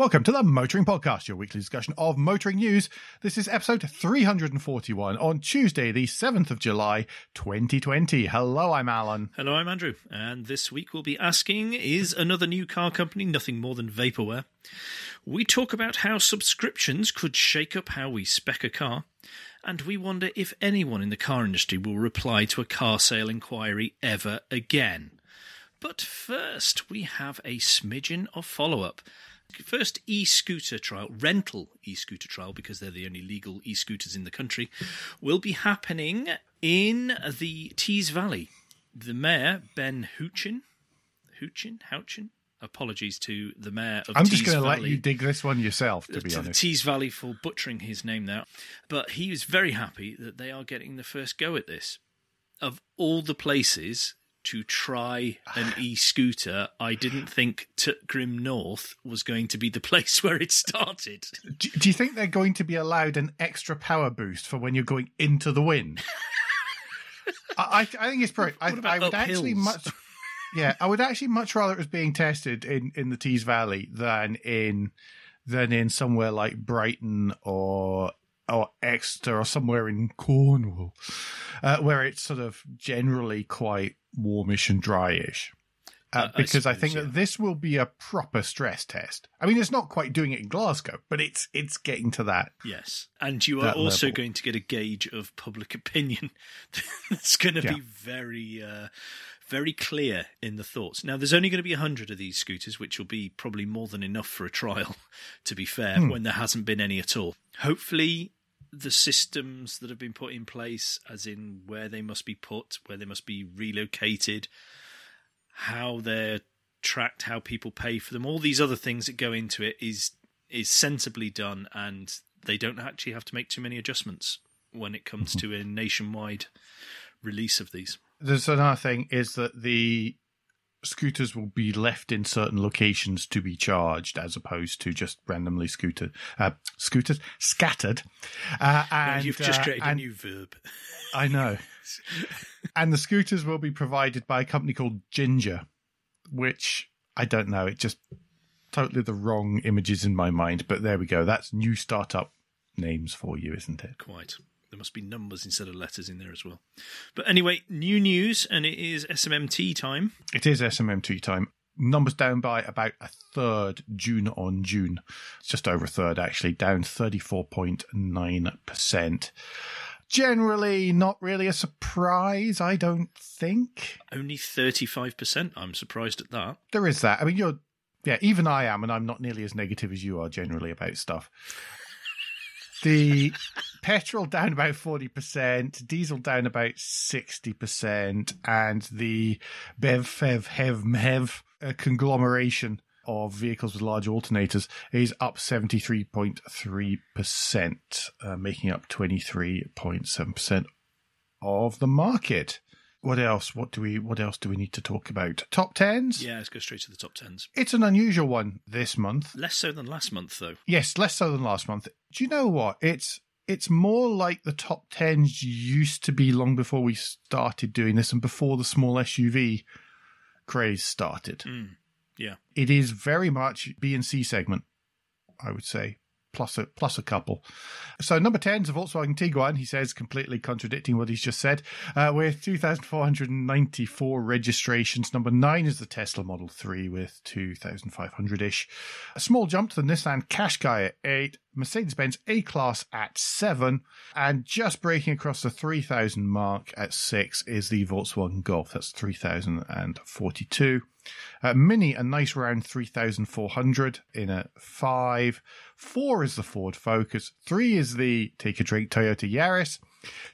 Welcome to the Motoring Podcast, your weekly discussion of motoring news. This is episode 341 on Tuesday, the 7th of July, 2020. Hello, I'm Alan. Hello, I'm Andrew. And this week we'll be asking, is another new car company nothing more than vaporware? We talk about how subscriptions could shake up how we spec a car. And we wonder if anyone in the car industry will reply to a car sale inquiry ever again. But first, we have a smidgen of follow-up. First e-scooter trial, rental e-scooter trial, because they're the only legal e-scooters in the country, will be happening in the Tees Valley. The mayor, Ben Houchen. Apologies to the mayor of Tees Valley. I'm just going to let you dig this one yourself, to be honest. Tees Valley for butchering his name now. But he is very happy that they are getting the first go at this. Of all the places to try an e-scooter, I didn't think Grim North was going to be the place where it started. Do you think they're going to be allowed an extra power boost for when you're going into the wind? I think it's probably... I would actually much rather it was being tested in the Tees Valley than in somewhere like Brighton or Exeter or somewhere in Cornwall, where it's sort of generally quite warmish and dryish, because I think that this will be a proper stress test. I mean, it's not quite doing it in Glasgow, but it's getting to that. Yes, and you are also level. Going to get a gauge of public opinion that's going to be very, very clear in the thoughts. Now, there's only going to be 100 of these scooters, which will be probably more than enough for a trial. To be fair, when there hasn't been any at all, hopefully. The systems that have been put in place, as in where they must be put, where they must be relocated, how they're tracked, how people pay for them, all these other things that go into it is sensibly done, and they don't actually have to make too many adjustments when it comes to a nationwide release of these. There's another thing is that the scooters will be left in certain locations to be charged, as opposed to just randomly scattered. You've just created a new verb. I know. And the scooters will be provided by a company called Ginger, which I don't know. It just totally the wrong images in my mind. But there we go. That's new startup names for you, isn't it? Quite. There must be numbers instead of letters in there as well. But anyway, new news, and it is SMMT time. It is SMMT time. Numbers down by about a third June on June. It's just over a third, actually, down 34.9%. Generally, not really a surprise, I don't think. Only 35%. I'm surprised at that. There is that. I mean, even I am, and I'm not nearly as negative as you are generally about stuff. The petrol down about 40%, diesel down about 60%, and the BEV, FEV, HEV, MEV conglomeration of vehicles with large alternators is up 73.3%, making up 23.7% of the market. What else? What else do we need to talk about? Top tens? Yeah, let's go straight to the top tens. It's an unusual one this month. Less so than last month, though. Yes, less so than last month. Do you know what? It's more like the top tens used to be long before we started doing this and before the small SUV craze started. Mm, yeah, it is very much B and C segment, I would say. Plus a couple. So number 10 is a Volkswagen Tiguan, he says, completely contradicting what he's just said, with 2,494 registrations. Number 9 is the Tesla Model 3 with 2,500-ish. A small jump to the Nissan Qashqai at 8, Mercedes-Benz A-Class at 7, and just breaking across the 3,000 mark at 6 is the Volkswagen Golf. That's 3,042. Mini, a nice round 3,400 in a 5. 4 is the Ford Focus. 3 is the take a drink Toyota Yaris.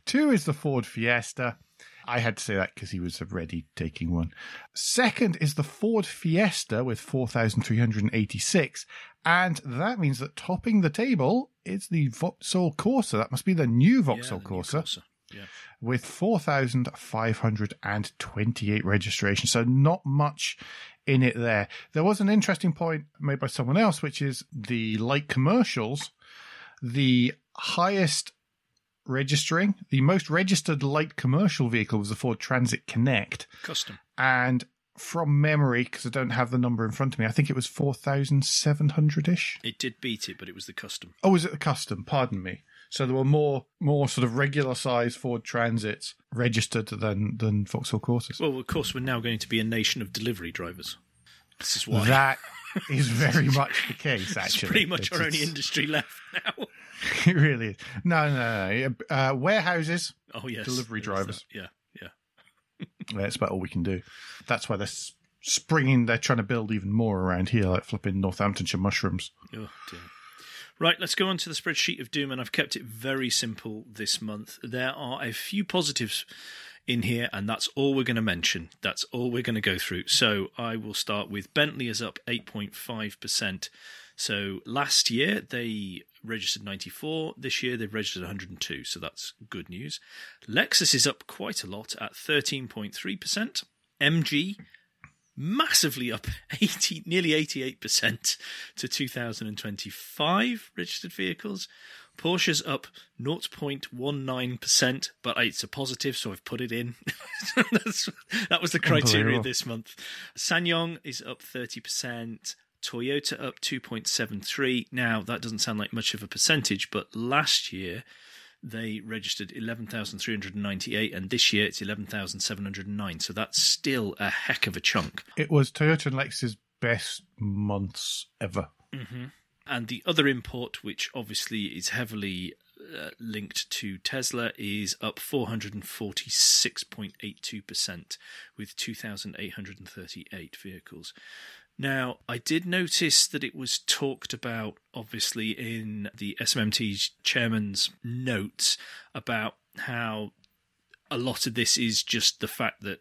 2 is the Ford Fiesta. I had to say that because he was already taking one. 2nd is the Ford Fiesta with 4,386. And that means that topping the table is the Vauxhall Corsa. That must be the new Vauxhall Corsa. Yeah. With 4,528 registrations, so not much in it there. There was an interesting point made by someone else, which is the light commercials, the highest registering, the most registered light commercial vehicle was the Ford Transit Connect. Custom. And from memory, because I don't have the number in front of me, I think it was 4,700-ish. It did beat it, but it was the custom. Oh, was it the custom? Pardon me. So there were more sort of regular-sized Ford Transits registered than Vauxhall Corsas. Well, of course, we're now going to be a nation of delivery drivers. This is why. That is very much the case, actually. It's pretty much our only industry left now. It really is. No. Warehouses. Oh, yes. Delivery drivers. Yeah, that's about all we can do. That's why they're springing. They're trying to build even more around here, like flipping Northamptonshire mushrooms. Oh, dear. Right, let's go on to the spreadsheet of doom, and I've kept it very simple this month. There are a few positives in here, and that's all we're going to mention. That's all we're going to go through. So I will start with Bentley is up 8.5%. So last year they registered 94. This year they've registered 102. So that's good news. Lexus is up quite a lot at 13.3%. MG massively up nearly 88% to 2025 registered vehicles. Porsche's up 0.19%, but it's a positive, so I've put it in. That was the criteria this month. SsangYong is up 30%. Toyota up 2.73%. Now, that doesn't sound like much of a percentage, but last year they registered 11,398, and this year it's 11,709. So that's still a heck of a chunk. It was Toyota and Lexus's best months ever. Mm-hmm. And the other import, which obviously is heavily linked to Tesla, is up 446.82% with 2,838 vehicles. Now, I did notice that it was talked about, obviously, in the SMMT chairman's notes about how a lot of this is just the fact that,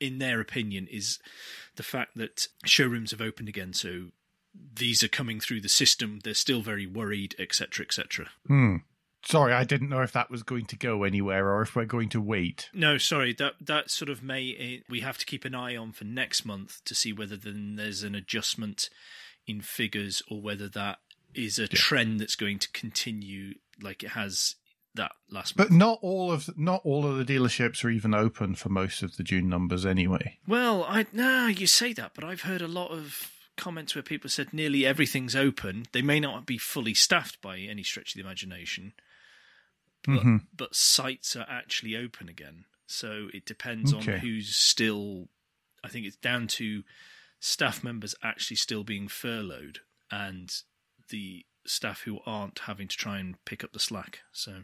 in their opinion, is the fact that showrooms have opened again, so these are coming through the system. They're still very worried, etc., etc. Sorry, I didn't know if that was going to go anywhere or if we're going to wait. No, sorry, that sort of we have to keep an eye on for next month to see whether then there's an adjustment in figures or whether that is a trend that's going to continue like it has that last month. But not all of the dealerships are even open for most of the June numbers anyway. Well, you say that, but I've heard a lot of comments where people said nearly everything's open. They may not be fully staffed by any stretch of the imagination. But sites are actually open again. So it depends on who's still. I think it's down to staff members actually still being furloughed and the staff who aren't having to try and pick up the slack. So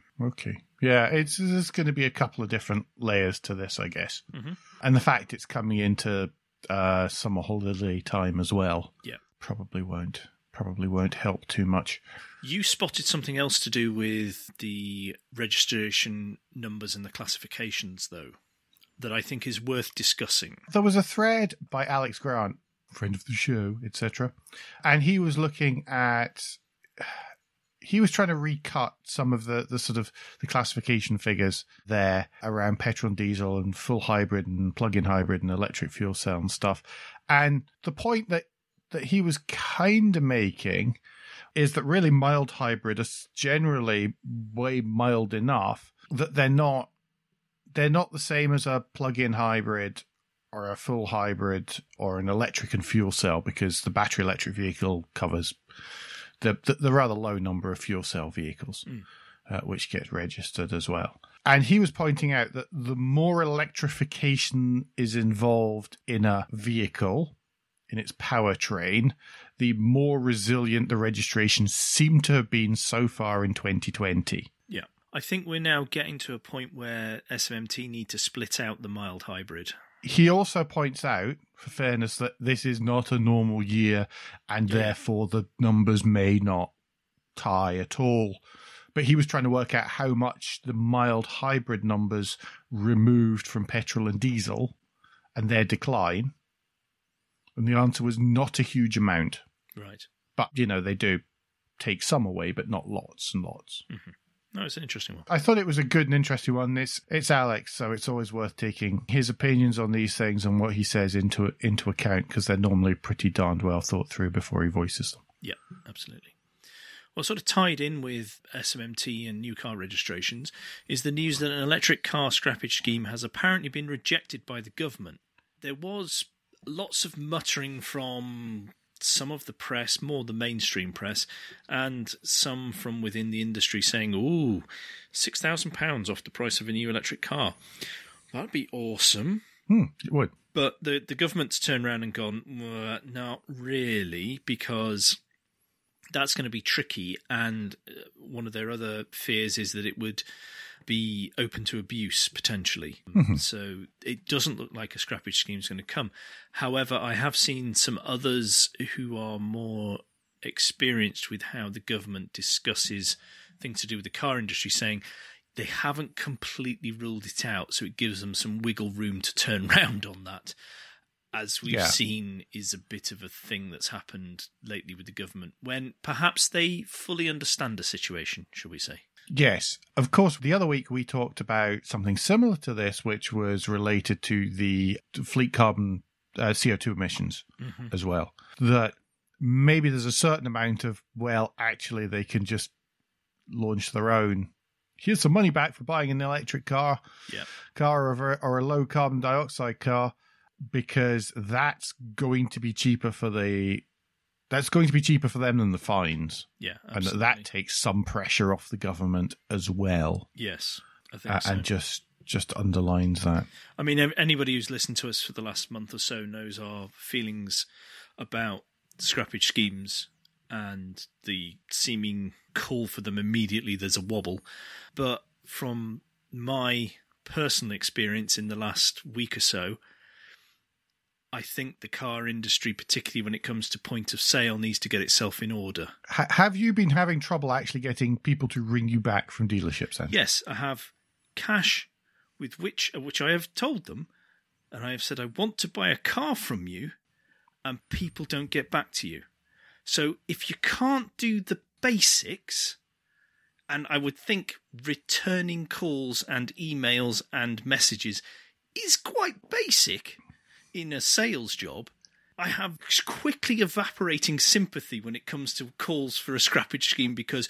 yeah, there's going to be a couple of different layers to this, I guess. Mm-hmm. And the fact it's coming into summer holiday time as well. Yeah, probably won't help too much. You spotted something else to do with the registration numbers and the classifications, though, that I think is worth discussing. There was a thread by Alex Grant, friend of the show, etc., and he was looking at... He was trying to recut some of the sort of the classification figures there around petrol and diesel and full hybrid and plug-in hybrid and electric fuel cell and stuff. And the point that he was kind of making is that really mild hybrid are generally way mild enough that they're not the same as a plug-in hybrid or a full hybrid or an electric and fuel cell, because the battery electric vehicle covers the rather low number of fuel cell vehicles, which get registered as well. And he was pointing out that the more electrification is involved in a vehicle, in its powertrain, the more resilient the registrations seem to have been so far in 2020. Yeah. I think we're now getting to a point where SMMT need to split out the mild hybrid. He also points out, for fairness, that this is not a normal year and therefore the numbers may not tie at all. But he was trying to work out how much the mild hybrid numbers removed from petrol and diesel and their decline. And the answer was not a huge amount. Right. But, they do take some away, but not lots and lots. Mm-hmm. No, it's an interesting one. I thought it was a good and interesting one. It's Alex, so it's always worth taking his opinions on these things and what he says into account, because they're normally pretty darned well thought through before he voices them. Yeah, absolutely. Well, sort of tied in with SMMT and new car registrations is the news that an electric car scrappage scheme has apparently been rejected by the government. There was lots of muttering from some of the press, more the mainstream press, and some from within the industry saying, ooh, £6,000 off the price of a new electric car. That'd be awesome. It would. But the government's turned around and gone, not really, because that's going to be tricky. And one of their other fears is that it would be open to abuse, potentially. Mm-hmm. So it doesn't look like a scrappage scheme is going to come. However, I have seen some others who are more experienced with how the government discusses things to do with the car industry saying they haven't completely ruled it out, so it gives them some wiggle room to turn round on that, as we've seen is a bit of a thing that's happened lately with the government, when perhaps they fully understand the situation, shall we say. Yes. Of course, the other week we talked about something similar to this, which was related to the fleet carbon CO2 emissions as well. That maybe there's a certain amount of, well, actually they can just launch their own. Here's some money back for buying an electric car or a low carbon dioxide car, because that's going to be cheaper for the... That's going to be cheaper for them than the fines. Yeah, absolutely. And that takes some pressure off the government as well. Yes, I think so. And just underlines that. I mean, anybody who's listened to us for the last month or so knows our feelings about scrappage schemes and the seeming call for them immediately. There's a wobble. But from my personal experience in the last week or so, I think the car industry, particularly when it comes to point of sale, needs to get itself in order. Have you been having trouble actually getting people to ring you back from dealerships then? Yes, I have. Cash, with which I have told them, and I have said, I want to buy a car from you, and people don't get back to you. So if you can't do the basics, and I would think returning calls and emails and messages is quite basic in a sales job, I have quickly evaporating sympathy when it comes to calls for a scrappage scheme because,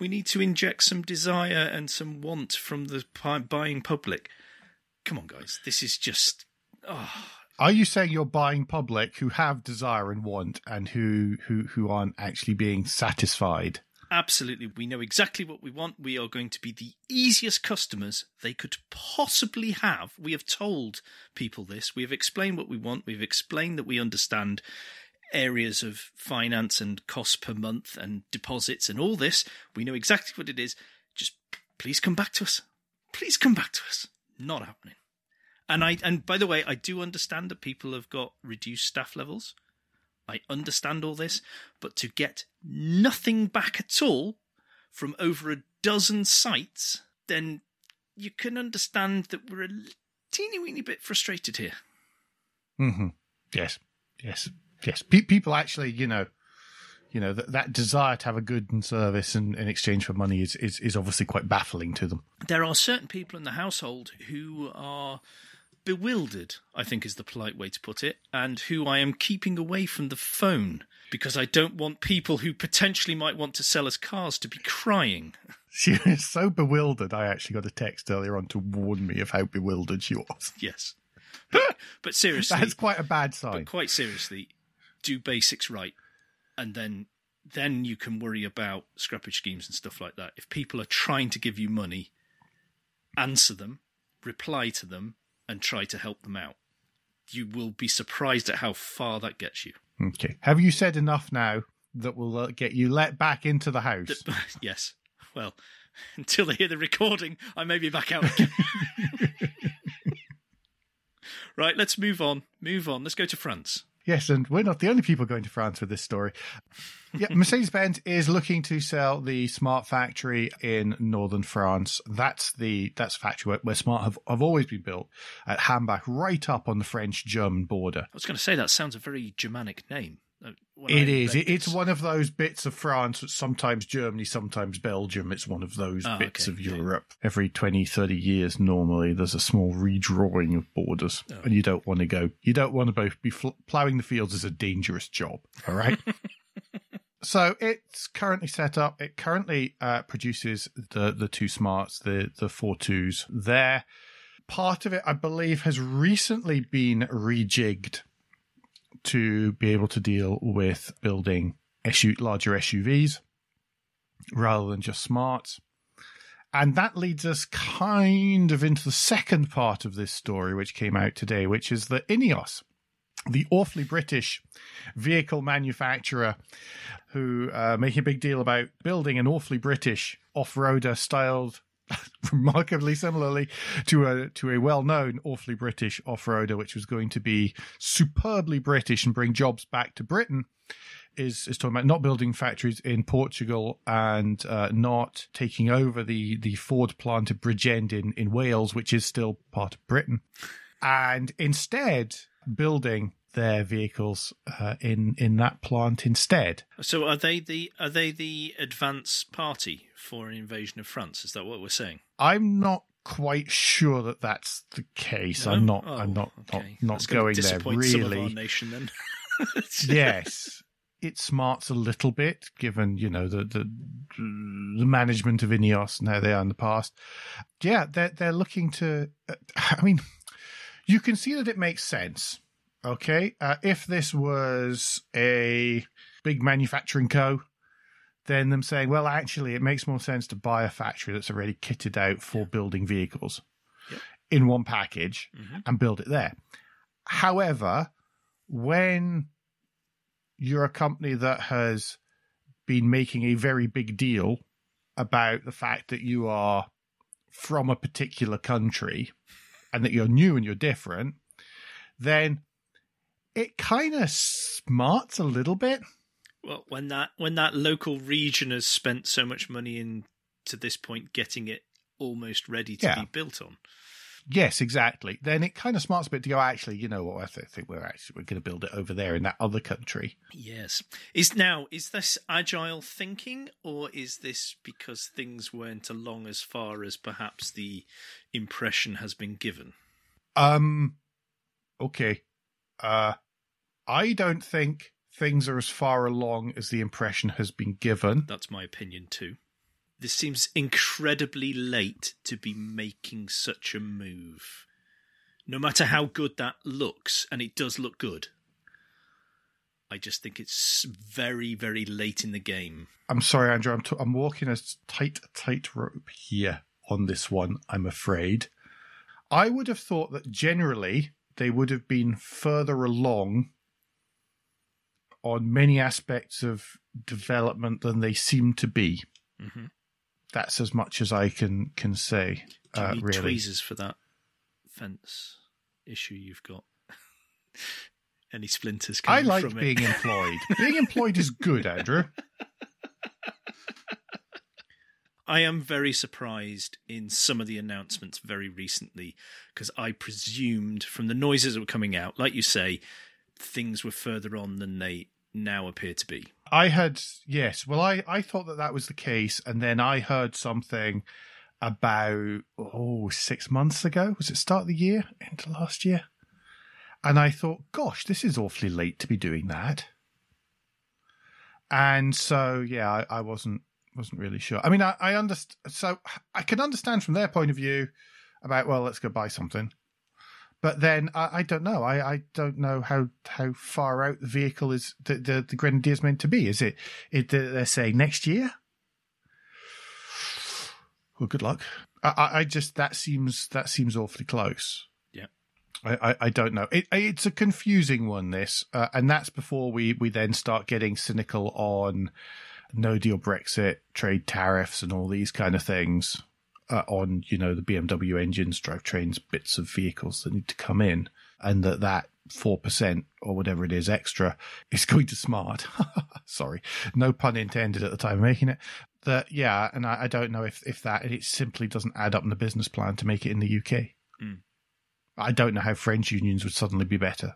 we need to inject some desire and some want from the buying public. Come on, guys. This is just... Oh. Are you saying you're buying public who have desire and want and who aren't actually being satisfied? Absolutely. We know exactly what we want. We are going to be the easiest customers they could possibly have. We have told people this. We have explained what we want. We've explained that we understand areas of finance and cost per month and deposits and all this. We know exactly what it is. Just please come back to us. Please come back to us. Not happening. And by the way, I do understand that people have got reduced staff levels. I understand all this, but to get nothing back at all from over a dozen sites, then you can understand that we're a teeny-weeny bit frustrated here. Mm-hmm. Yes. People actually, you know, that desire to have a good and service and in exchange for money is obviously quite baffling to them. There are certain people in the household who are... bewildered, I think is the polite way to put it, and who I am keeping away from the phone because I don't want people who potentially might want to sell us cars to be crying. She is so bewildered. I actually got a text earlier on to warn me of how bewildered she was. Yes. But seriously... That's quite a bad sign. But quite seriously, do basics right, and then you can worry about scrappage schemes and stuff like that. If people are trying to give you money, answer them, reply to them, and try to help them out. You will be surprised at how far that gets you. Okay. Have you said enough now that will get you let back into the house? Yes. Well, until they hear the recording, I may be back out again. Right, let's move on. Let's go to France. Yes, and we're not the only people going to France with this story. Yeah, Mercedes-Benz is looking to sell the Smart factory in northern France. That's the factory where Smart have always been built, at Hambach, right up on the French-German border. I was going to say, that sounds a very Germanic name. It is. It's one of those bits of France, sometimes Germany, sometimes Belgium. It's one of those bits of Europe. Yeah. Every 20, 30 years, normally, there's a small redrawing of borders. Oh. And you don't want to go. You don't want to both be ploughing the fields is a dangerous job. All right? So it's currently set up. It currently produces the two Smarts, the 4.2s there. part of it, I believe, has recently been rejigged to be able to deal with building larger SUVs rather than just Smarts. And that leads us kind of into the second part of this story, which came out today, which is that Ineos, the awfully British vehicle manufacturer who make a big deal about building an awfully British off-roader styled remarkably similarly to a well-known awfully British off-roader, which was going to be superbly British and bring jobs back to Britain, is talking about not building factories in Portugal and not taking over the Ford plant at Bridgend in Wales, which is still part of Britain, and instead building their vehicles in that plant instead. So are they the advance party for an invasion of France? Is that what we're saying? I'm not quite sure that that's the case. No? I'm not going there really. Some of our nation, then. Yes. It Smarts a little bit, given, you know, the management of Ineos and how they are in the past. Yeah, they're looking to. I mean, you can see that it makes sense. Okay, if this was a big manufacturing co, then them saying, well, actually, it makes more sense to buy a factory that's already kitted out for building vehicles in one package and build it there. However, when you're a company that has been making a very big deal about the fact that you are from a particular country and that you're new and you're different, then it kind of smarts a little bit. Well, when that local region has spent so much money in, to this point, getting it almost ready to be built on. Yes, exactly. Then it kind of smarts a bit to go, actually, you know what, I think we're going to build it over there in that other country. Yes. Is this agile thinking, or is this because things weren't along as far as perhaps the impression has been given? Okay. I don't think things are as far along as the impression has been given. That's my opinion too. This seems incredibly late to be making such a move, no matter how good that looks, and it does look good. I just think it's very, very late in the game. I'm sorry, Andrew. I'm walking a tight rope here on this one, I'm afraid. I would have thought that generally they would have been further along on many aspects of development than they seem to be. Mm-hmm. That's as much as I can say. Do you need tweezers for that fence issue you've got? Any splinters coming from it? I like being employed. Being employed is good, Andrew. I am very surprised in some of the announcements very recently, because I presumed from the noises that were coming out, like you say, things were further on than they now appear to be. I thought that was the case, and then I heard something about 6 months ago. Was it start of the year, into last year? And I thought, gosh, this is awfully late to be doing that. And so, yeah, I wasn't really sure. I mean, I understand. So I can understand from their point of view about, well, let's go buy something. But then I don't know. I don't know how far out the vehicle is, the Grenadier's meant to be. Is it they're saying next year? Well, good luck. I just that seems awfully close. Yeah. I don't know. It's a confusing one, this, and that's before we then start getting cynical on no deal Brexit, trade tariffs, and all these kind of things. On, you know, the BMW engines, drivetrains, bits of vehicles that need to come in, and that 4% or whatever it is extra is going to Smart. Sorry, no pun intended at the time of making it. And I don't know if that, it simply doesn't add up in the business plan to make it in the UK. Mm. I don't know how French unions would suddenly be better,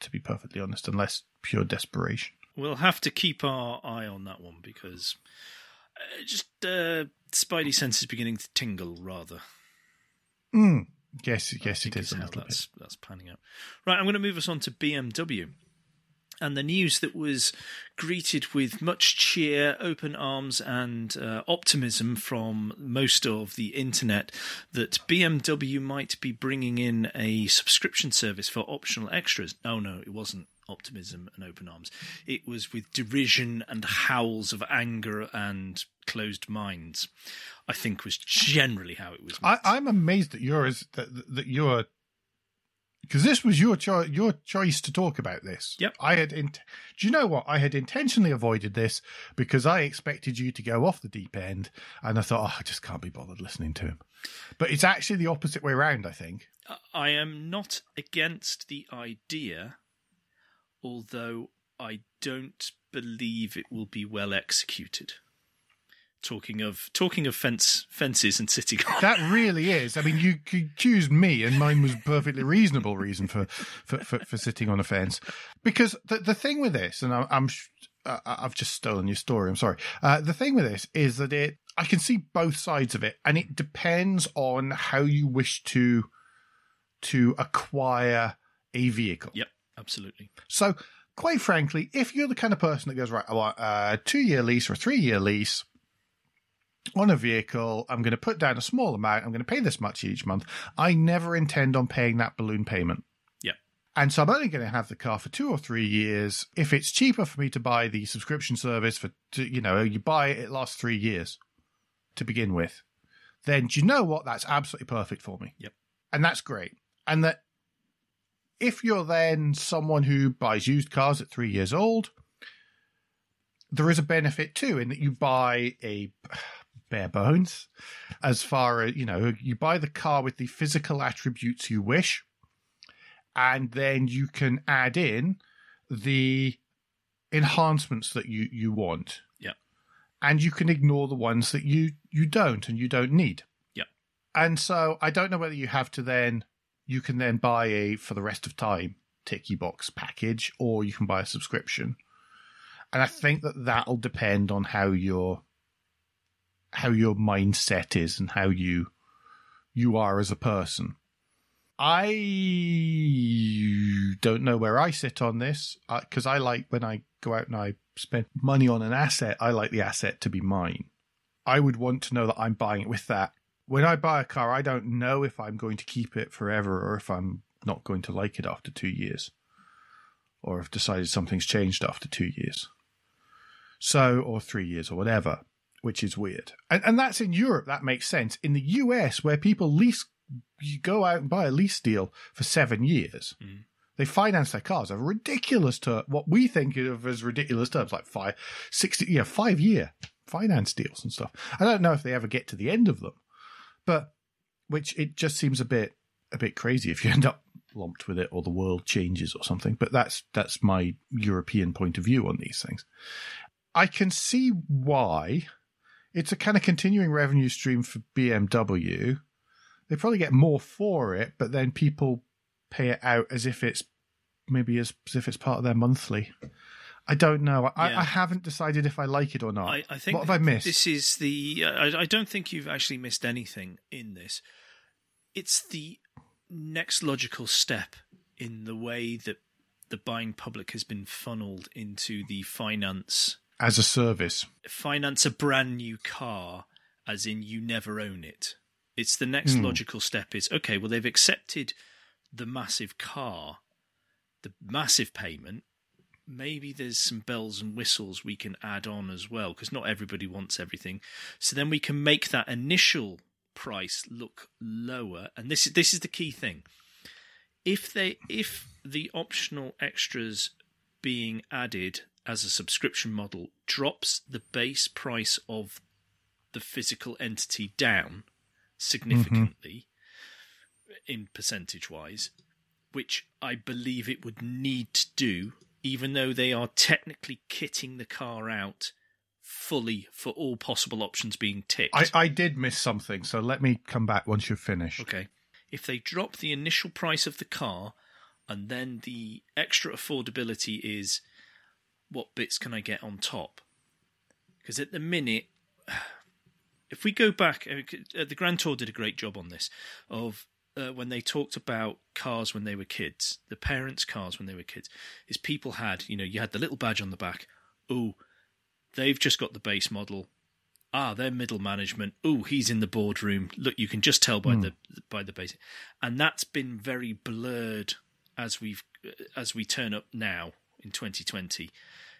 to be perfectly honest, unless pure desperation. We'll have to keep our eye on that one, because spidey sense is beginning to tingle, rather. Mm. Yes, it is. That's panning out. Right, I'm going to move us on to BMW. and the news that was greeted with much cheer, open arms and optimism from most of the internet that BMW might be bringing in a subscription service for optional extras. Oh no, it wasn't optimism and open arms. It was with derision and howls of anger and closed minds, I think was generally how it was. I'm amazed that you're because this was your choice to talk about this. Yep. Do you know what? I had intentionally avoided this because I expected you to go off the deep end, and I thought, oh, I just can't be bothered listening to him. But it's actually the opposite way around, I think. I am not against the idea, although I don't believe it will be well executed. Talking of fences and sitting on. That really is. I mean, you could accuse me, and mine was a perfectly reasonable reason for sitting on a fence. Because the thing with this, and I've just stolen your story, I'm sorry. The thing with this is that I can see both sides of it, and it depends on how you wish to acquire a vehicle. Yep, absolutely. So, quite frankly, if you're the kind of person that goes, right, I want a 2-year lease or a 3-year lease on a vehicle, I'm going to put down a small amount, I'm going to pay this much each month, I never intend on paying that balloon payment. Yeah. And so I'm only going to have the car for 2 or 3 years. If it's cheaper for me to buy the subscription service for, you know, you buy it, it lasts 3 years to begin with, then do you know what? That's absolutely perfect for me. Yep. And that's great. And that if you're then someone who buys used cars at 3 years old, there is a benefit too in that you buy a... bare bones, as far as, you know, you buy the car with the physical attributes you wish, and then you can add in the enhancements that you want. Yeah. And you can ignore the ones that you don't need. Yeah. And so I don't know whether you have to then, you can then buy a for the rest of time ticky box package, or you can buy a subscription. And I think that'll depend on how your mindset is and how you are as a person. I don't know where I sit on this, because I like, when I go out and I spend money on an asset, I like the asset to be mine. I would want to know that I'm buying it with that. When I buy a car, I don't know if I'm going to keep it forever or if I'm not going to like it after 2 years, or if I've decided something's changed after 2 years. So, or 3 years or whatever. Which is weird. And that's in Europe. That makes sense. In the US, where people lease, you go out and buy a lease deal for 7 years. Mm. They finance their cars over ridiculous terms, what we think of as ridiculous terms, like 5-year finance deals and stuff. I don't know if they ever get to the end of them, but which it just seems a bit crazy if you end up lumped with it or the world changes or something. But that's my European point of view on these things. I can see why. It's a kind of continuing revenue stream for BMW. They probably get more for it, but then people pay it out as if it's part of their monthly. I don't know. I haven't decided if I like it or not. I think, what have I missed? This is I don't think you've actually missed anything in this. It's the next logical step in the way that the buying public has been funneled into the finance as a service. Finance a brand new car, as in you never own it. It's the next logical step is, okay, well, they've accepted the massive car, the massive payment. Maybe there's some bells and whistles we can add on as well, because not everybody wants everything. So then we can make that initial price look lower. And this is the key thing. If the optional extras being added as a subscription model drops the base price of the physical entity down significantly, in percentage-wise, which I believe it would need to do, even though they are technically kitting the car out fully for all possible options being ticked. I did miss something, so let me come back once you've finished. Okay. If they drop the initial price of the car, and then the extra affordability is... what bits can I get on top? Because at the minute, if we go back, the Grand Tour did a great job on this, of when they talked about cars when they were kids, the parents' cars when they were kids, is people had, you know, you had the little badge on the back. Ooh, they've just got the base model. Ah, they're middle management. Ooh, he's in the boardroom. Look, you can just tell by the basic. And that's been very blurred as we turn up now in 2020,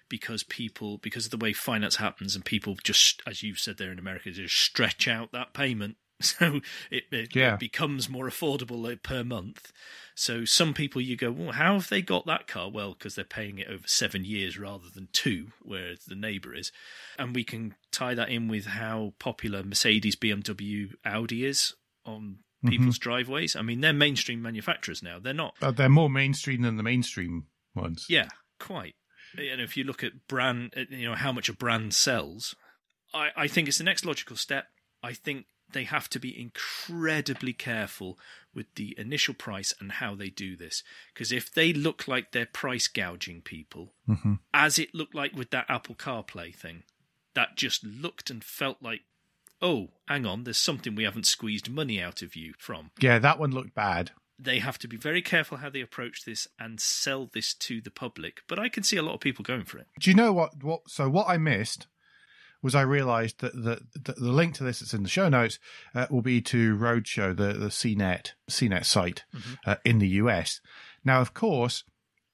because of the way finance happens, and people just, as you've said there in America, just stretch out that payment. So it becomes more affordable per month. So some people, you go, well, how have they got that car? Well, because they're paying it over 7 years rather than 2, where the neighbour is. And we can tie that in with how popular Mercedes, BMW, Audi is on people's driveways. I mean, they're mainstream manufacturers now. They're not. They're more mainstream than the mainstream ones. Yeah, quite. And if you look at brand, you know, how much a brand sells, I think it's the next logical step. I think they have to be incredibly careful with the initial price and how they do this. Because if they look like they're price gouging people, as it looked like with that Apple CarPlay thing, that just looked and felt like, oh, hang on, there's something we haven't squeezed money out of you from. Yeah, that one looked bad. They have to be very careful how they approach this and sell this to the public. But I can see a lot of people going for it. Do you know what so what I missed was I realised that the link to this that's in the show notes will be to Roadshow, the CNET site in the US. Now, of course,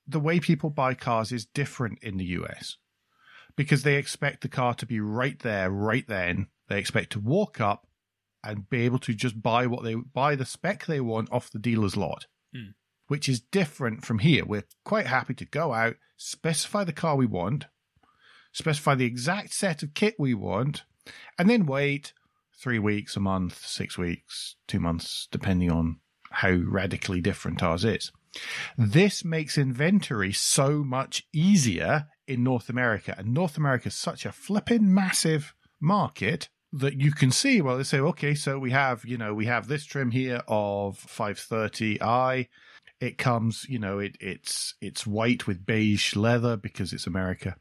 the way people buy cars is different in the US because they expect the car to be right there, right then. They expect to walk up and be able to just buy the spec they want off the dealer's lot, which is different from here. We're quite happy to go out, specify the car we want, specify the exact set of kit we want, and then wait 3 weeks, a month, 6 weeks, 2 months, depending on how radically different ours is. This makes inventory so much easier in North America. And North America is such a flipping massive market that you can see, well, they say, okay, so we have this trim here of 530i. It comes, you know, it's white with beige leather because it's America,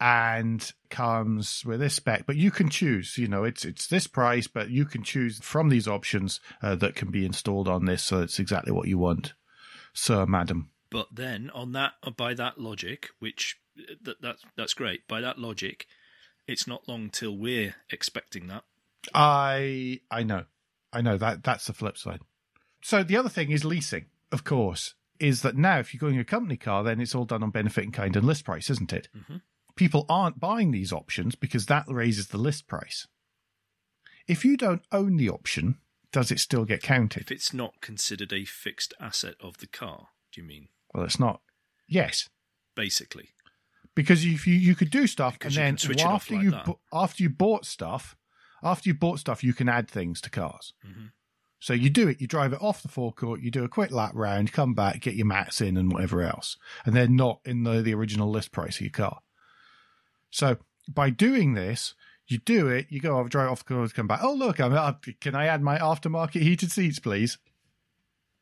and comes with this spec. But you can choose, you know, it's this price, but you can choose from these options that can be installed on this. So it's exactly what you want, sir, madam. But then on that, by that logic, which that's great. By that logic, it's not long till we're expecting that. I know that's the flip side. So the other thing is leasing, of course, is that now if you're going a company car, then it's all done on benefit in kind and list price, isn't it? People aren't buying these options because that raises the list price. If you don't own the option, does it still get counted? If it's not considered a fixed asset of the car, do you mean? Well, it's not. Yes. Basically. Because if you could do stuff because and then after you bought stuff, you can add things to cars. So you do it, you drive it off the forecourt, you do a quick lap round, come back, get your mats in and whatever else. And they're not in the original list price of your car. So by doing this, you do it, you go off, drive it off the course, come back. Oh, look, can I add my aftermarket heated seats, please?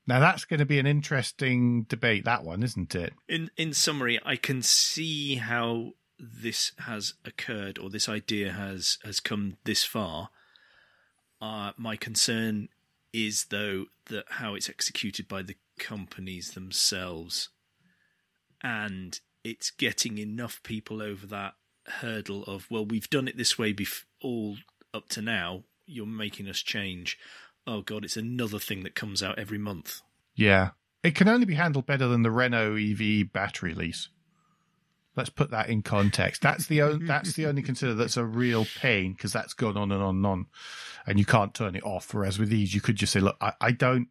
Now, that's going to be an interesting debate, that one, isn't it? In summary, I can see how this has occurred, or this idea has come this far. My concern is, though, that how it's executed by the companies themselves, and it's getting enough people over that hurdle of, well, we've done it this way all up to now, you're making us change. Oh god, it's another thing that comes out every month. Yeah, it can only be handled better than the Renault EV battery lease. Let's put that in context. That's the only consider that's a real pain, because that's gone on and on and on, and you can't turn it off. Whereas with these, you could just say, "Look, I don't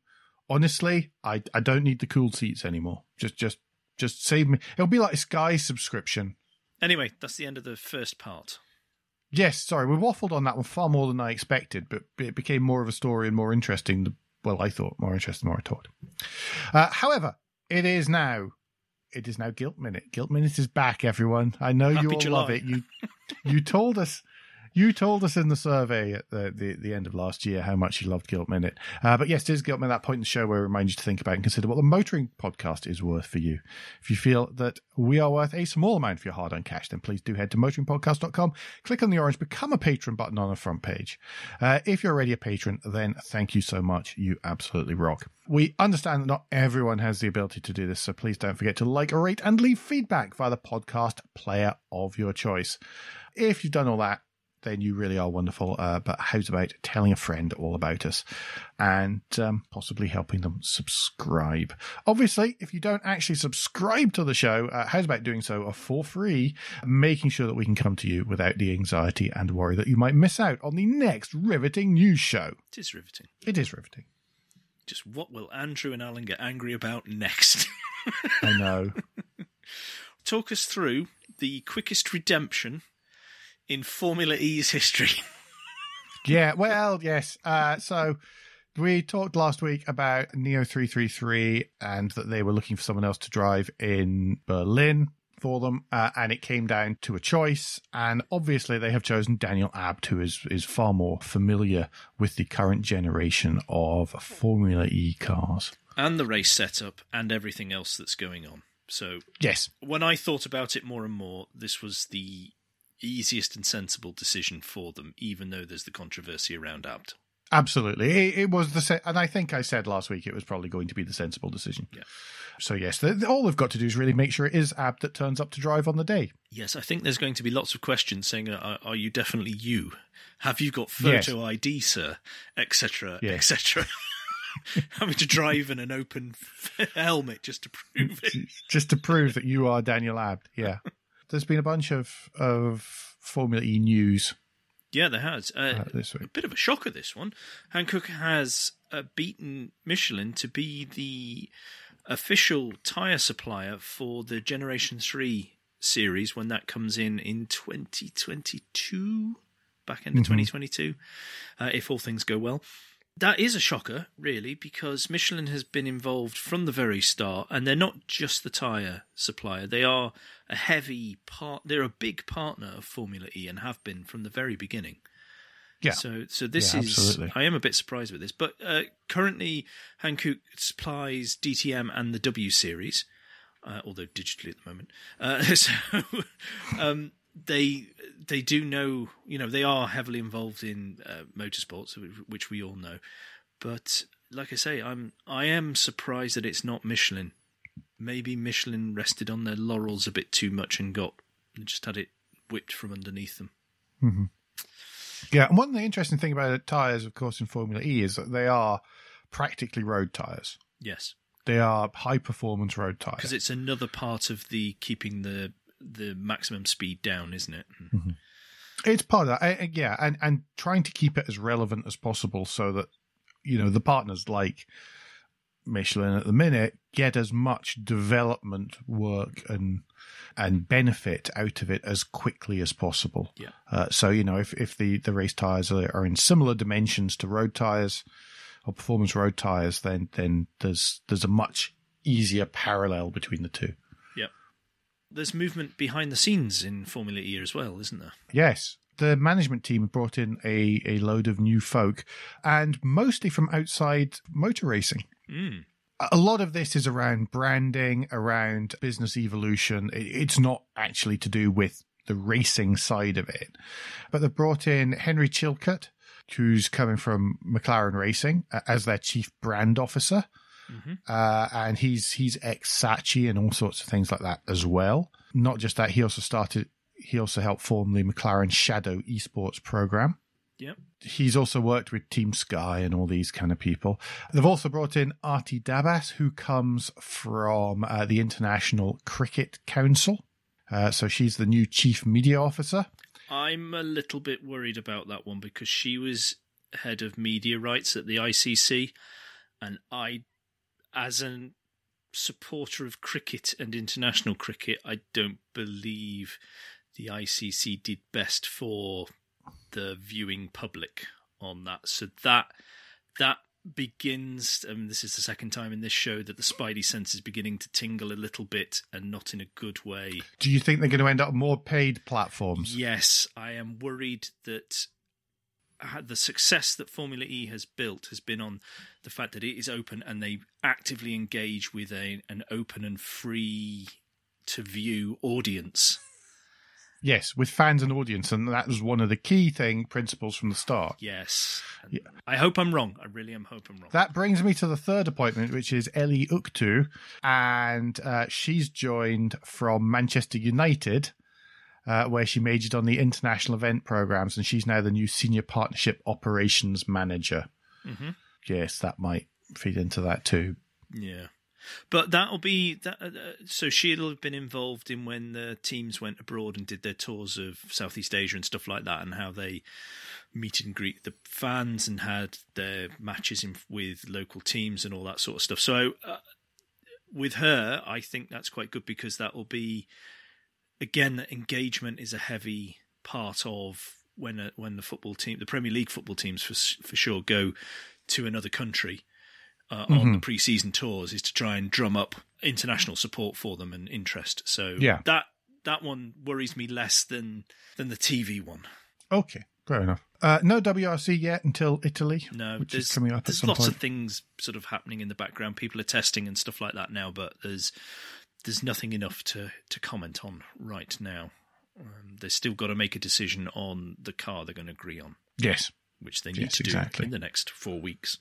need the cooled seats anymore. Just save me." It'll be like a Sky subscription. Anyway, that's the end of the first part. Yes, sorry, we waffled on that one far more than I expected, but it became more of a story and more interesting. Well, I thought more interesting, more I talked. However, it is now Guilt Minute. Guilt Minute is back, everyone. I know you all love it. You told us You told us in the survey at the end of last year how much you loved Guilt Minute. But yes, it is Guilt Minute, that point in the show where we remind you to think about and consider what the motoring podcast is worth for you. If you feel that we are worth a small amount of your hard-earned cash, then please do head to motoringpodcast.com, click on the orange Become a Patron button on the front page. If you're already a patron, then thank you so much. You absolutely rock. We understand that not everyone has the ability to do this, so please don't forget to like, rate, and leave feedback via the podcast player of your choice. If you've done all that, then you really are wonderful. But how's about telling a friend all about us and possibly helping them subscribe? Obviously, if you don't actually subscribe to the show, how's about doing so for free, making sure that we can come to you without the anxiety and worry that you might miss out on the next riveting news show. It is riveting. It is riveting. Just what will Andrew and Alan get angry about next? I know. Talk us through the quickest redemption in Formula E's history. Yeah, well, yes. So we talked last week about Neo 333 and that they were looking for someone else to drive in Berlin for them, and it came down to a choice, and obviously they have chosen Daniel Abt, who is far more familiar with the current generation of Formula E cars. And the race setup and everything else that's going on. So yes, when I thought about it more and more, this was the easiest and sensible decision for them, even though there's the controversy around Abt. Absolutely. It was and I think I said last week it was probably going to be the sensible decision. Yeah. So yes, all they've got to do is really make sure it is Abt that turns up to drive on the day. Yes, I think there's going to be lots of questions saying, are you definitely you? Have you got photo ID, sir? Etc., etc. Having to drive in an open helmet just to prove it. Just to prove that you are Daniel Abt, yeah. There's been a bunch of Formula E news. Yeah, there has. This week. A bit of a shocker, this one. Hankook has beaten Michelin to be the official tyre supplier for the Generation 3 series when that comes in 2022, back end of 2022, if all things go well. That is a shocker, really, because Michelin has been involved from the very start, and they're not just the tyre supplier. They are they're a big partner of Formula E and have been from the very beginning. Yeah. So this is absolutely. I am a bit surprised with this, but currently Hankook supplies DTM and the W series, although digitally at the moment. They do know, you know, they are heavily involved in motorsports, which we all know. But like I say, I am surprised that it's not Michelin. Maybe Michelin rested on their laurels a bit too much and just had it whipped from underneath them. Mm-hmm. Yeah, and one of the interesting thing about the tyres, of course, in Formula E is that they are practically road tyres. Yes. They are high-performance road tyres. Because it's another part of the keeping the maximum speed down, isn't it? Mm-hmm. It's part of that, yeah, and trying to keep it as relevant as possible so that, you know, the partners like Michelin at the minute get as much development work and benefit out of it as quickly as possible. Yeah. So, you know, if the race tyres are in similar dimensions to road tyres or performance road tyres, then there's a much easier parallel between the two. There's movement behind the scenes in Formula E as well, isn't there? Yes. The management team brought in a load of new folk, and mostly from outside motor racing. Mm. A lot of this is around branding, around business evolution. It's not actually to do with the racing side of it. But they brought in Henry Chilcutt, who's coming from McLaren Racing, as their chief brand officer. Mm-hmm. And he's ex-Saatchi and all sorts of things like that as well. Not just that, he also helped form the McLaren Shadow Esports program. Yep. He's also worked with Team Sky and all these kind of people. They've also brought in Artie Dabas, who comes from the International Cricket Council. So she's the new chief media officer. I'm a little bit worried about that one because she was head of media rights at the ICC, and as a supporter of cricket and international cricket, I don't believe the ICC did best for the viewing public on that. So that begins, and this is the second time in this show, that the spidey sense is beginning to tingle a little bit, and not in a good way. Do you think they're going to end up more paid platforms? Yes, I am worried that the success that Formula E has built has been on the fact that it is open and they actively engage with an open and free to view audience. Yes, with fans and audience, and that was one of the key principles from the start. Yes. Yeah. I hope I'm wrong. I really am hope I'm wrong. That brings me to the third appointment, which is Ellie Uktu, and she's joined from Manchester United, where she majored on the international event programs, and she's now the new Senior Partnership Operations Manager. Mm-hmm. Yes, that might feed into that too. Yeah. But that'll be that. So she'll have been involved in when the teams went abroad and did their tours of Southeast Asia and stuff like that, and how they meet and greet the fans and had their matches with local teams and all that sort of stuff. So with her, I think that's quite good, because that will be, again, engagement is a heavy part of when the football team, the Premier League football teams for sure, go to another country. On the pre-season tours, is to try and drum up international support for them and interest. So yeah, that one worries me less than the TV one. Okay, fair enough. No WRC yet until Italy. No, which is coming up at some point. There's lots of things sort of happening in the background. People are testing and stuff like that now, but there's nothing enough to comment on right now. They've still got to make a decision on the car they're going to agree on. Yes, which they need to do in the next 4 weeks.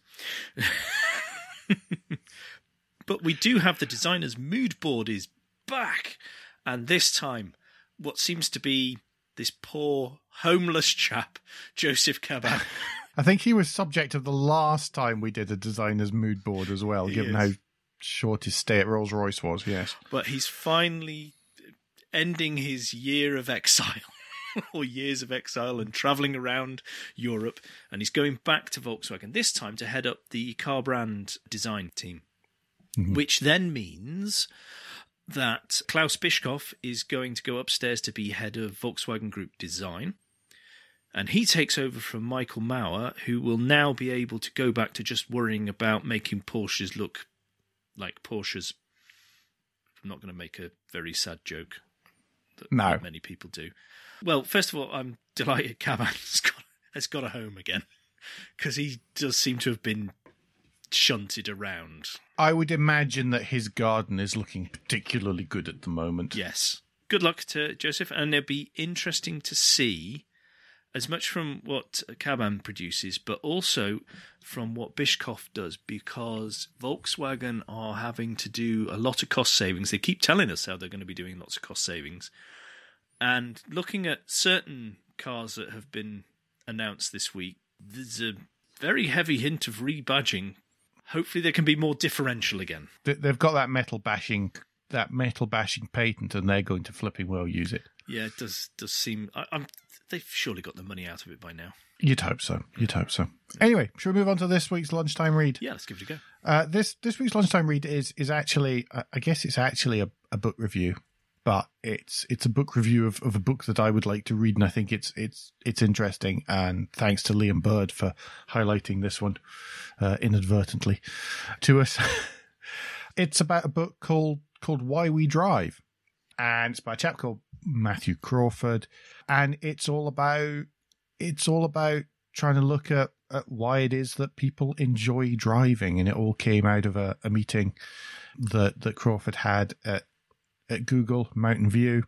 But we do have the designer's mood board is back, and this time what seems to be this poor homeless chap, Joseph Cabot. I think he was subject of the last time we did a designer's mood board as well, given how short his stay at Rolls-Royce was, yes. But he's finally ending his year of exile. Or years of exile, and travelling around Europe, and he's going back to Volkswagen, this time to head up the car brand design team, which then means that Klaus Bischkoff is going to go upstairs to be head of Volkswagen Group Design, and he takes over from Michael Mauer, who will now be able to go back to just worrying about making Porsches look like Porsches. I'm not going to make a very sad joke that not many people do. Well, first of all, I'm delighted Caban has got a home again, because he does seem to have been shunted around. I would imagine that his garden is looking particularly good at the moment. Yes. Good luck to Joseph, and it'll be interesting to see as much from what Caban produces, but also from what Bischkoff does, because Volkswagen are having to do a lot of cost savings. They keep telling us how they're going to be doing lots of cost savings. And looking at certain cars that have been announced this week, there's a very heavy hint of rebadging. Hopefully there can be more differential again. They've got that metal bashing patent, and they're going to flipping well use it. Yeah, it does seem... they've surely got the money out of it by now. You'd hope so. Anyway, shall we move on to this week's lunchtime read? Yeah, let's give it a go. This week's lunchtime read is actually... I guess it's actually a book review. But it's a book review of a book that I would like to read, and I think it's interesting. And thanks to Liam Bird for highlighting this one inadvertently to us. It's about a book called Why We Drive, and it's by a chap called Matthew Crawford, and it's all about trying to look at why it is that people enjoy driving, and it all came out of a meeting that Crawford had at Google Mountain View,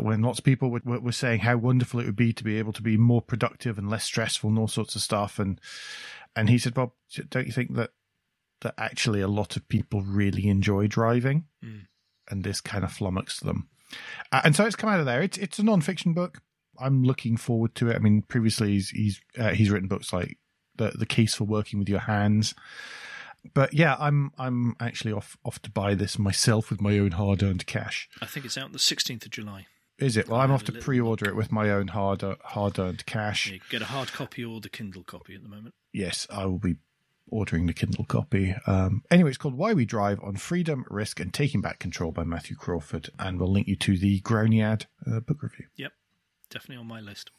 when lots of people were saying how wonderful it would be to be able to be more productive and less stressful and all sorts of stuff. And he said, well, don't you think that actually a lot of people really enjoy driving? Mm. And this kind of flummoxed them. And so it's come out of there. It's a non-fiction book. I'm looking forward to it. I mean, previously he's written books like The Case for Working with Your Hands. But yeah, I'm actually off to buy this myself with my own hard-earned cash. I think it's out the 16th of July. Is it? Well, I'm off to pre-order it with my own hard-earned cash. Yeah, you can get a hard copy or the Kindle copy at the moment. Yes, I will be ordering the Kindle copy. Anyway, it's called Why We Drive: On Freedom, Risk, and Taking Back Control by Matthew Crawford, and we'll link you to the Groniad book review. Yep, definitely on my list.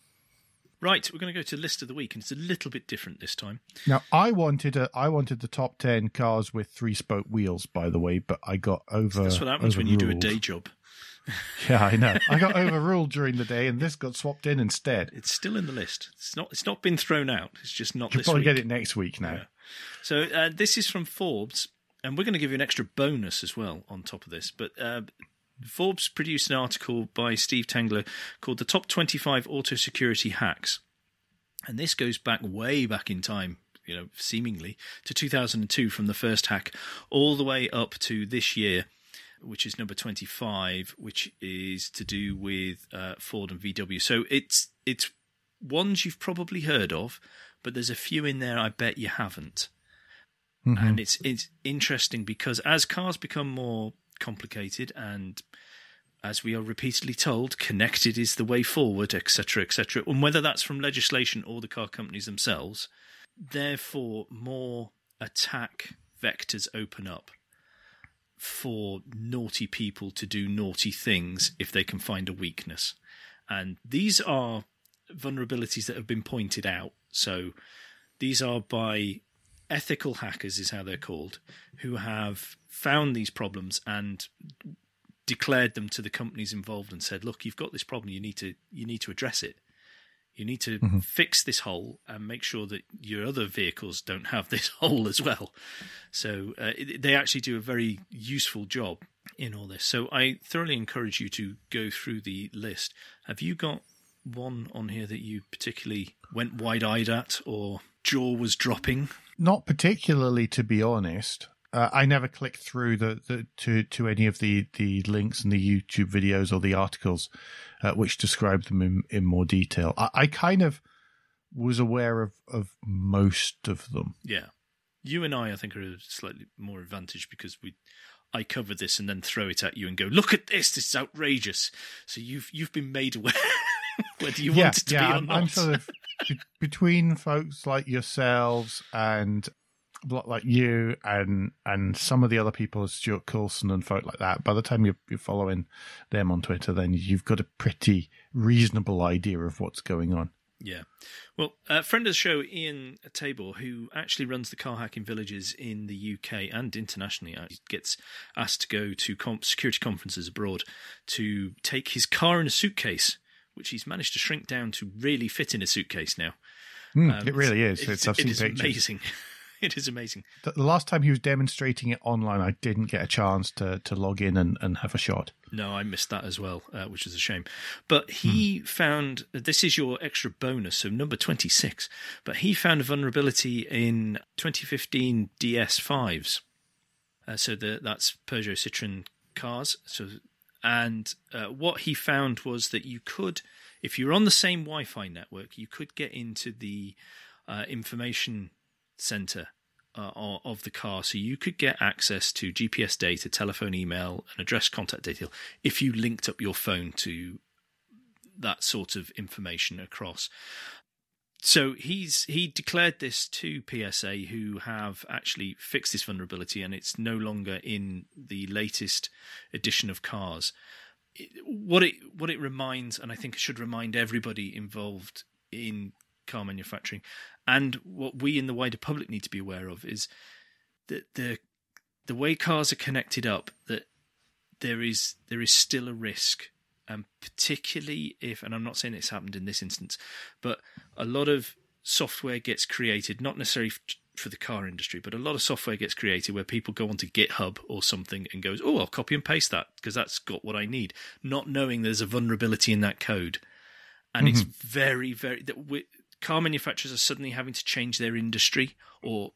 Right, we're going to go to the list of the week, and it's a little bit different this time. Now, I wanted the top 10 cars with three-spoke wheels, by the way, but I got overruled. That's what happens when you do a day job. Yeah, I know. I got overruled during the day, and this got swapped in instead. It's still in the list. It's not been thrown out. It's just not this week. You'll probably get it next week now. Yeah. So this is from Forbes, and we're going to give you an extra bonus as well on top of this, but... Forbes produced an article by Steve Tangler called The Top 25 Auto Security Hacks. And this goes back way back in time, you know, seemingly, to 2002 from the first hack all the way up to this year, which is number 25, which is to do with Ford and VW. So it's ones you've probably heard of, but there's a few in there I bet you haven't. Mm-hmm. And it's interesting because as cars become more complicated and, as we are repeatedly told, connected is the way forward, etc., etc. And whether that's from legislation or the car companies themselves, therefore more attack vectors open up for naughty people to do naughty things if they can find a weakness. And these are vulnerabilities that have been pointed out. So these are by ethical hackers, is how they're called, who have found these problems and declared them to the companies involved and said, look, you've got this problem, you need to address it. You need to mm-hmm. fix this hole and make sure that your other vehicles don't have this hole as well. So they actually do a very useful job in all this. So I thoroughly encourage you to go through the list. Have you got one on here that you particularly went wide-eyed at or jaw was dropping? Not particularly, to be honest. I never clicked through to any of the links in the YouTube videos or the articles which describe them in more detail. I kind of was aware of most of them. Yeah. You and I think, are slightly more advantaged because I cover this and then throw it at you and go, look at this, this is outrageous. So you've been made aware whether you want it to be or not. I'm sort of between folks like yourselves and... like you and some of the other people, Stuart Coulson and folk like that, by the time you're following them on Twitter, then you've got a pretty reasonable idea of what's going on. Yeah. Well, a friend of the show, Ian Tabor, who actually runs the Car Hacking Villages in the UK and internationally, gets asked to go to security conferences abroad to take his car in a suitcase, which he's managed to shrink down to really fit in a suitcase now. It really is. It is amazing. It is amazing. The last time he was demonstrating it online, I didn't get a chance to log in and have a shot. No, I missed that as well, which is a shame. But he found, this is your extra bonus, so number 26, but he found a vulnerability in 2015 DS5s. So that's Peugeot Citroën cars. And what he found was that you could, if you're on the same Wi-Fi network, you could get into the information center of the car, so you could get access to GPS data, telephone, email and address, contact detail if you linked up your phone to that sort of information across. So he declared this to PSA, who have actually fixed this vulnerability, and it's no longer in the latest edition of cars. What it reminds, and I think it should remind everybody involved in car manufacturing, and what we in the wider public need to be aware of, is that the way cars are connected up, that there is still a risk, and particularly if, and I'm not saying it's happened in this instance, but a lot of software gets created, not necessarily for the car industry, but a lot of software gets created where people go onto GitHub or something and goes, oh, I'll copy and paste that because that's got what I need, not knowing there's a vulnerability in that code. And mm-hmm. it's very, very... car manufacturers are suddenly having to change their industry or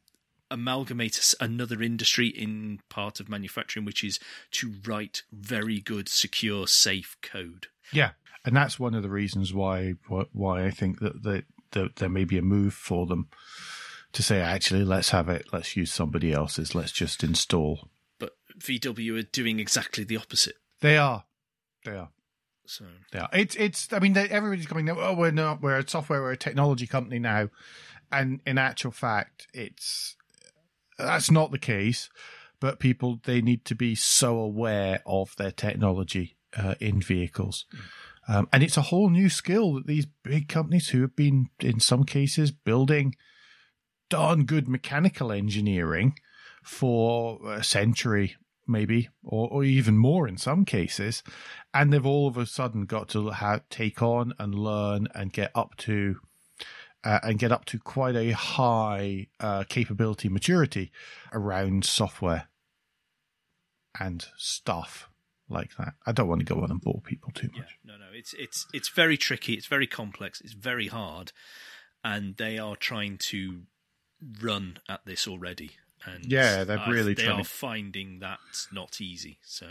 amalgamate another industry in part of manufacturing, which is to write very good, secure, safe code. Yeah, and that's one of the reasons why I think that there may be a move for them to say, actually, let's have it, let's use somebody else's, let's just install. But VW are doing exactly the opposite. They are. So yeah, it's. I mean, everybody's coming. Oh, we're not. We're a software. We're a technology company now, and in actual fact, that's not the case. But people, they need to be so aware of their technology in vehicles And it's a whole new skill that these big companies who have been, in some cases, building darn good mechanical engineering for a century maybe, or even more in some cases, and they've all of a sudden got to take on and learn and get up to quite a high capability maturity around software and stuff like that. I don't want to go on and bore people too much. Yeah, no, it's very tricky. It's very complex. It's very hard, and they are trying to run at this already. And yeah, they are finding that's not easy. So,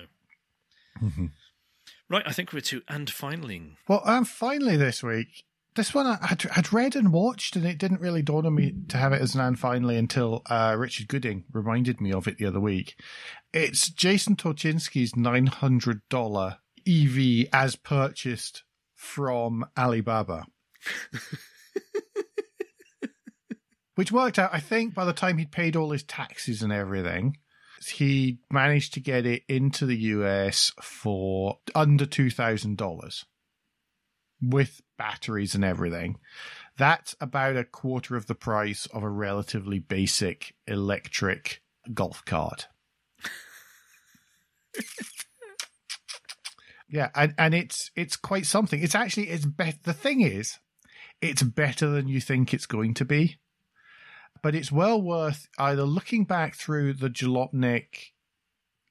mm-hmm. Right, I think we're to and finally. Well, and finally this week, this one I'd read and watched, and it didn't really dawn on me to have it as an and finally until Richard Gooding reminded me of it the other week. It's Jason Torchinski's $900 EV as purchased from Alibaba. Which worked out, I think, by the time he'd paid all his taxes and everything, he managed to get it into the US for under $2,000 with batteries and everything. That's about a quarter of the price of a relatively basic electric golf cart. Yeah, and it's quite something. It's actually the thing is, it's better than you think it's going to be. But it's well worth either looking back through the Jalopnik,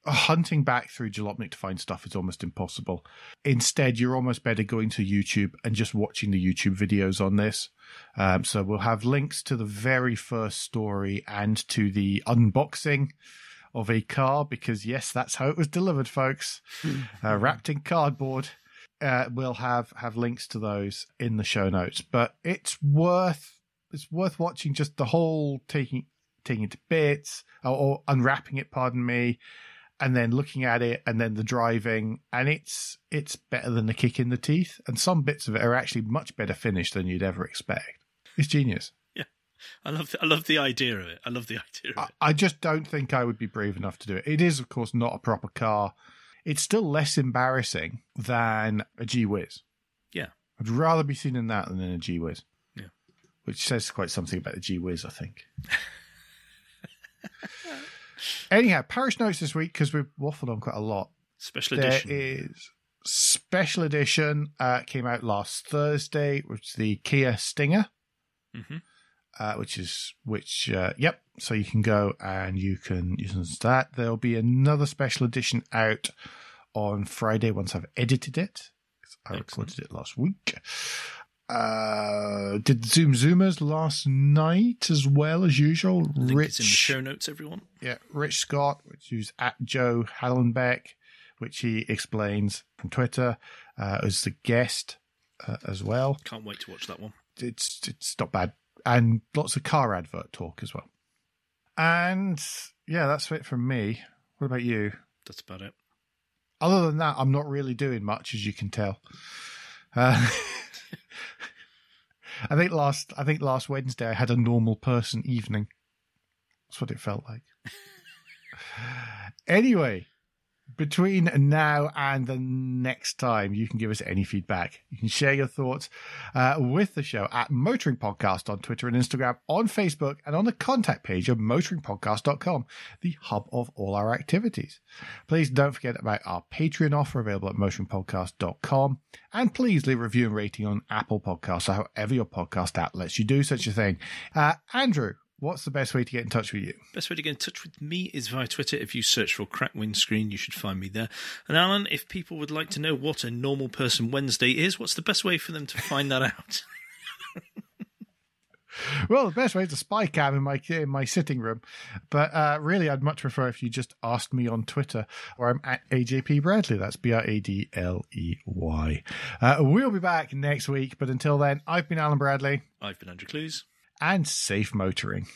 hunting back through Jalopnik to find stuff is almost impossible. Instead, you're almost better going to YouTube and just watching the YouTube videos on this. So we'll have links to the very first story and to the unboxing of a car, because yes, that's how it was delivered, folks. Wrapped in cardboard. We'll have links to those in the show notes. But it's worth watching, just the whole taking it to bits or unwrapping it, pardon me, and then looking at it and then the driving. And it's better than a kick in the teeth. And some bits of it are actually much better finished than you'd ever expect. It's genius. Yeah. I love the idea of it. I just don't think I would be brave enough to do it. It is, of course, not a proper car. It's still less embarrassing than a Gee Whiz. Yeah. I'd rather be seen in that than in a Gee Whiz. Which says quite something about the Gee Whiz, I think. Anyhow, parish notes this week, because we've waffled on quite a lot. Special edition. There is special edition. Came out last Thursday, which is the Kia Stinger. Mm-hmm. Yep. So you can go and you can use that. There'll be another special edition out on Friday once I've edited it. I recorded it last week. Did Zoomers last night as well as usual. Rich, it's in the show notes, everyone. Yeah, Rich Scott, which is at Joe Hallenbeck, which he explains from Twitter, as the guest as well. Can't wait to watch that one. It's not bad, and lots of car advert talk as well. And yeah, that's it from me. What about you? That's about it. Other than that, I'm not really doing much, as you can tell. I think last Wednesday I had a normal person evening. That's what it felt like. Anyway, between now and the next time, you can give us any feedback. You can share your thoughts with the show at Motoring Podcast on Twitter and Instagram, on Facebook, and on the contact page of motoringpodcast.com, the hub of all our activities. Please don't forget about our Patreon offer available at motoringpodcast.com. And please leave a review and rating on Apple Podcasts or however your podcast app lets you do such a thing. Andrew, what's the best way to get in touch with you? Best way to get in touch with me is via Twitter. If you search for Crack Windscreen, you should find me there. And Alan, if people would like to know what a normal person Wednesday is, what's the best way for them to find that out? Well, the best way is a spy cam in my sitting room. But really, I'd much prefer if you just asked me on Twitter, or I'm at AJP Bradley. That's Bradley. We'll be back next week. But until then, I've been Alan Bradley. I've been Andrew Clues. And safe motoring.